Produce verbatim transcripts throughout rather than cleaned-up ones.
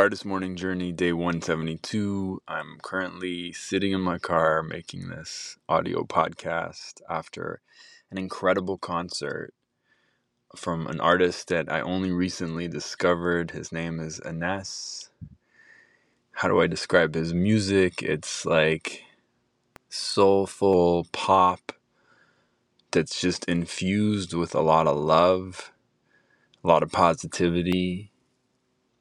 Hardest morning journey, day one seventy-two. I'm currently sitting in my car making this audio podcast after an incredible concert from an artist that I only recently discovered. His name is Anees. How do I describe his music? It's like soulful pop that's just infused with a lot of love, a lot of positivity.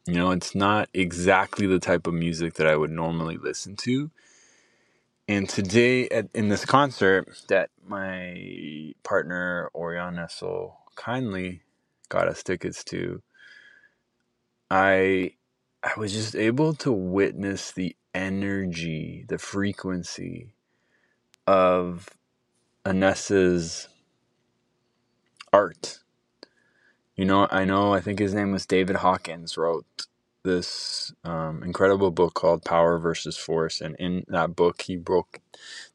You know, it's not exactly the type of music that I would normally listen to. And today at, in this concert that my partner, Oriana Sol, kindly got us tickets to, I, I was just able to witness the energy, the frequency of Anees's art. You know, I know, I think his name was David Hawkins, wrote this um, incredible book called Power versus Force. And in that book, he broke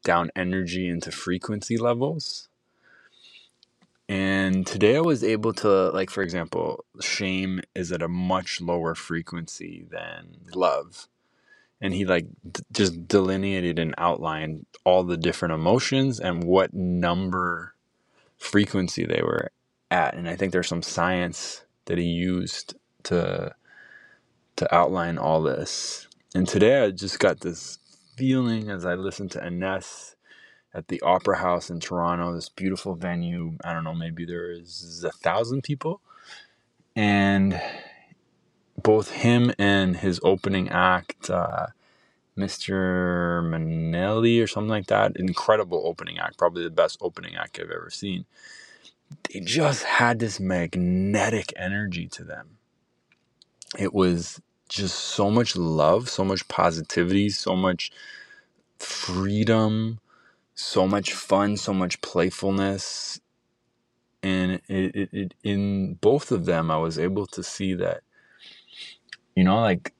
down energy into frequency levels. And today I was able to, like, for example, shame is at a much lower frequency than love. And he, like, d- just delineated and outlined all the different emotions and what number frequency they were at, and I think there's some science that he used to to outline all this. And today I just got this feeling as I listened to Anees at the Opera House in Toronto, this beautiful venue. I don't know, maybe there is a thousand people. And both him and his opening act, uh, Mister Manelli or something like that, incredible opening act, probably the best opening act I've ever seen. They just had this magnetic energy to them. It was just so much love, so much positivity, so much freedom, so much fun, so much playfulness. And it, it, it, in both of them, I was able to see that, you know, like,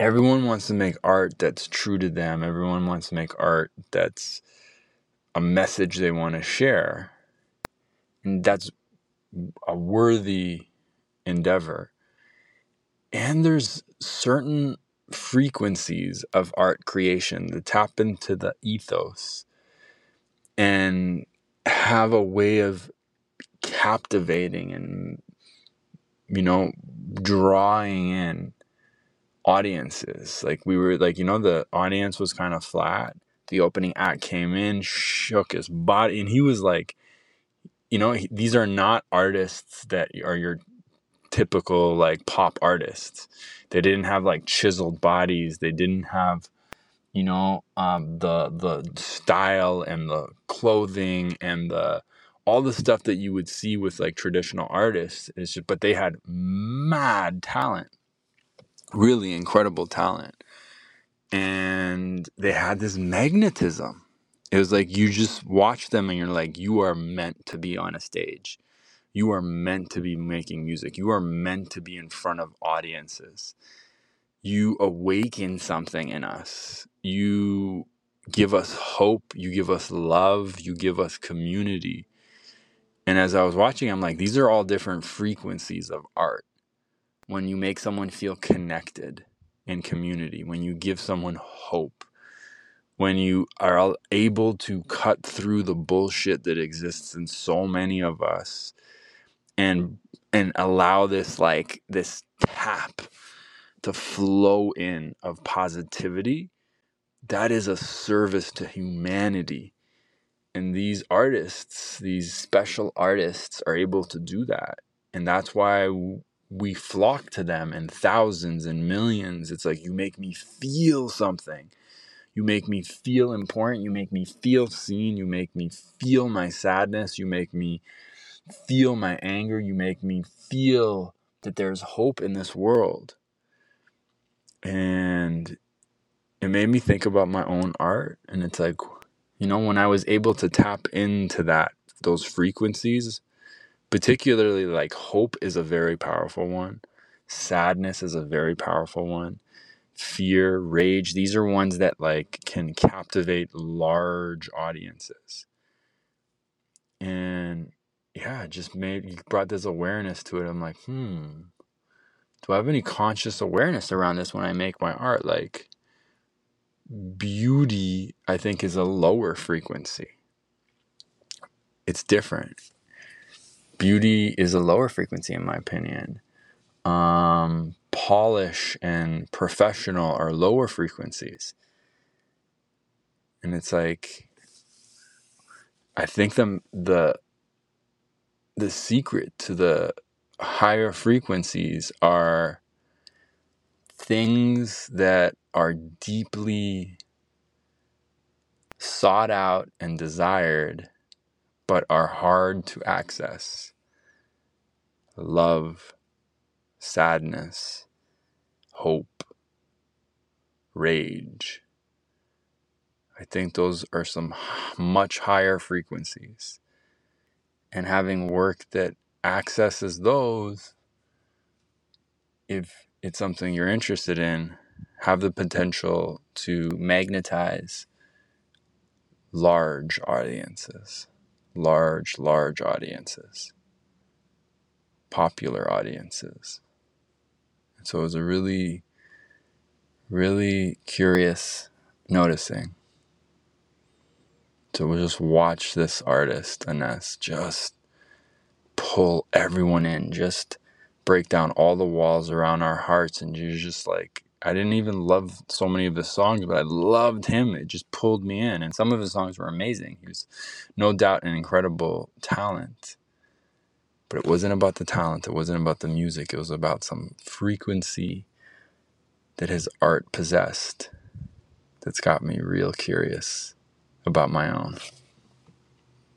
everyone wants to make art that's true to them. Everyone wants to make art that's a message they want to share. And that's a worthy endeavor. And there's certain frequencies of art creation that tap into the ethos and have a way of captivating and, you know, drawing in audiences. Like we were like, you know, the audience was kind of flat. The opening act came in, shook his body, and he was like, you know, these are not artists that are your typical, like, pop artists. They didn't have, like, chiseled bodies. They didn't have, you know, um, the the style and the clothing and the all the stuff that you would see with, like, traditional artists. It's just, but they had mad talent, really incredible talent. And they had this magnetism. It was like you just watch them and you're like, you are meant to be on a stage. You are meant to be making music. You are meant to be in front of audiences. You awaken something in us. You give us hope. You give us love. You give us community. And as I was watching, I'm like, these are all different frequencies of art. When you make someone feel connected in community, when you give someone hope, when you are able to cut through the bullshit that exists in so many of us and and allow this, like, this tap to flow in of positivity, that is a service to humanity. And these artists, these special artists, are able to do that. And that's why we flock to them in thousands and millions. It's like, you make me feel something. You make me feel important. You make me feel seen. You make me feel my sadness. You make me feel my anger. You make me feel that there's hope in this world. And it made me think about my own art. And it's like, you know, when I was able to tap into that, those frequencies, particularly, like, hope is a very powerful one. Sadness is a very powerful one. Fear, rage, these are ones that, like, can captivate large audiences. And yeah, it just made, you brought this awareness to it. I'm like, hmm, do I have any conscious awareness around this when I make my art? Like, beauty, I think, is a lower frequency. It's different. Beauty is a lower frequency, in my opinion. Um, polish and professional are lower frequencies. And it's like, I think the, the, the secret to the higher frequencies are things that are deeply sought out and desired, but are hard to access. Love, sadness, hope, rage. I think those are some much higher frequencies. And having work that accesses those, if it's something you're interested in, have the potential to magnetize large audiences, large, large audiences, popular audiences. And so it was a really, really curious noticing. So we'll just watch this artist, Anees, just pull everyone in, just break down all the walls around our hearts. And you're just like, I didn't even love so many of his songs, but I loved him. It just pulled me in. And some of his songs were amazing. He was no doubt an incredible talent. But it wasn't about the talent. It wasn't about the music. It was about some frequency that his art possessed that's got me real curious about my own.